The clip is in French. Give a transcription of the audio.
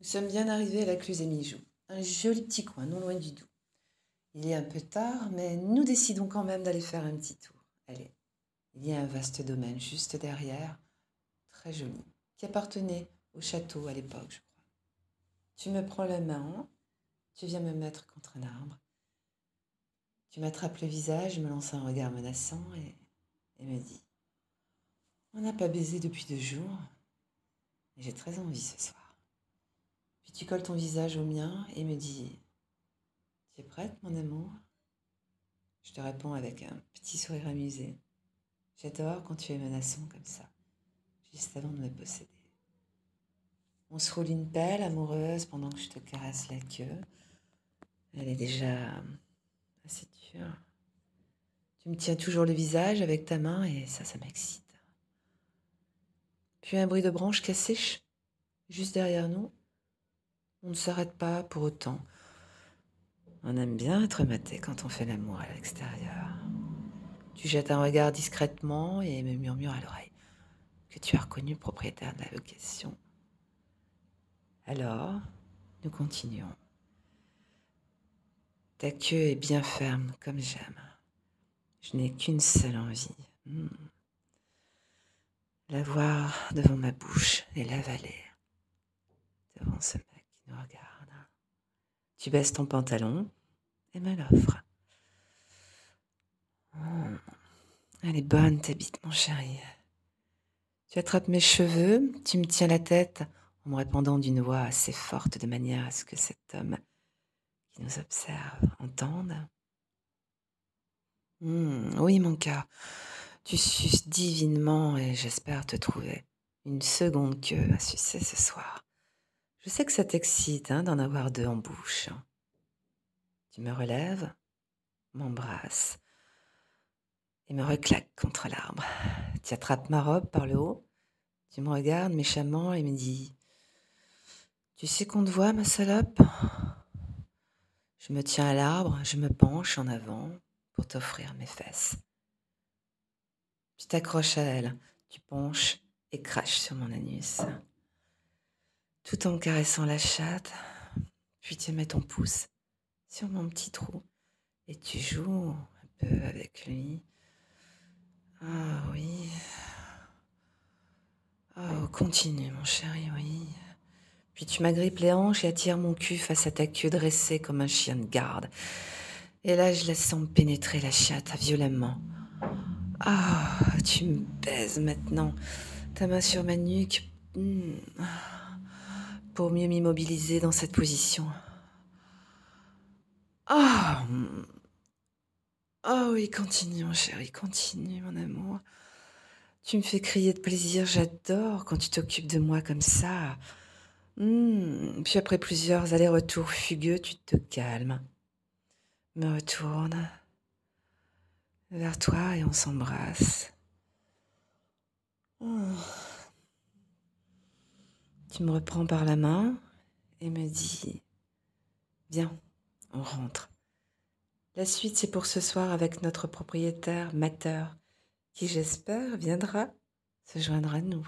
Nous sommes bien arrivés à la Cluz et Mijoux, un joli petit coin non loin du Doubs. Il est un peu tard, mais nous décidons quand même d'aller faire un petit tour. Allez, il y a un vaste domaine juste derrière, très joli, qui appartenait au château à l'époque, je crois. Tu me prends la main, tu viens me mettre contre un arbre. Tu m'attrapes le visage, me lances un regard menaçant et me dis « On n'a pas baisé depuis 2 jours, mais j'ai très envie ce soir. » Puis tu colles ton visage au mien et me dis « Tu es prête, mon amour ?» Je te réponds avec un petit sourire amusé. J'adore quand tu es menaçant comme ça, juste avant de me posséder. On se roule une pelle amoureuse pendant que je te caresse la queue. Elle est déjà assez dure. Tu me tiens toujours le visage avec ta main et ça m'excite. Puis un bruit de branches qui assèche juste derrière nous. On ne s'arrête pas pour autant. On aime bien être maté quand on fait l'amour à l'extérieur. Tu jettes un regard discrètement et me murmures à l'oreille que tu as reconnu propriétaire de la location. Alors, nous continuons. Ta queue est bien ferme, comme j'aime. Je n'ai qu'une seule envie. L'avoir devant ma bouche et l'avaler devant ce mec qui nous regarde. Tu baisses ton pantalon et me l'offres. Elle est bonne ta bite, mon chéri. Tu attrapes mes cheveux, tu me tiens la tête en me répandant d'une voix assez forte de manière à ce que cet homme qui nous observe entende. Oui, mon cœur, tu suces divinement et j'espère te trouver une seconde queue à sucer ce soir. Je sais que ça t'excite d'en avoir 2 en bouche. Tu me relèves, m'embrasses et me reclaques contre l'arbre. Tu attrapes ma robe par le haut, tu me regardes méchamment et me dis « Tu sais qu'on te voit, ma salope ?» Je me tiens à l'arbre, je me penche en avant pour t'offrir mes fesses. Tu t'accroches à elle, tu penches et craches sur mon anus. Tout en caressant la chatte, puis tu mets ton pouce sur mon petit trou et tu joues un peu avec lui. Ah oui. Oh, continue mon chéri, oui. Puis tu m'agrippes les hanches et attires mon cul face à ta queue dressée comme un chien de garde. Et là, je la sens pénétrer la chatte violemment. Ah, tu me baises maintenant. Ta main sur ma nuque. Pour mieux m'immobiliser dans cette position. Oh oui, continue mon chéri, continue mon amour. Tu me fais crier de plaisir, j'adore quand tu t'occupes de moi comme ça. Puis après plusieurs allers-retours fugueux, tu te calmes. Me retourne vers toi et on s'embrasse. Tu me reprends par la main et me dis « Viens, on rentre. » La suite, c'est pour ce soir avec notre propriétaire, Mater, qui, j'espère, viendra se joindre à nous.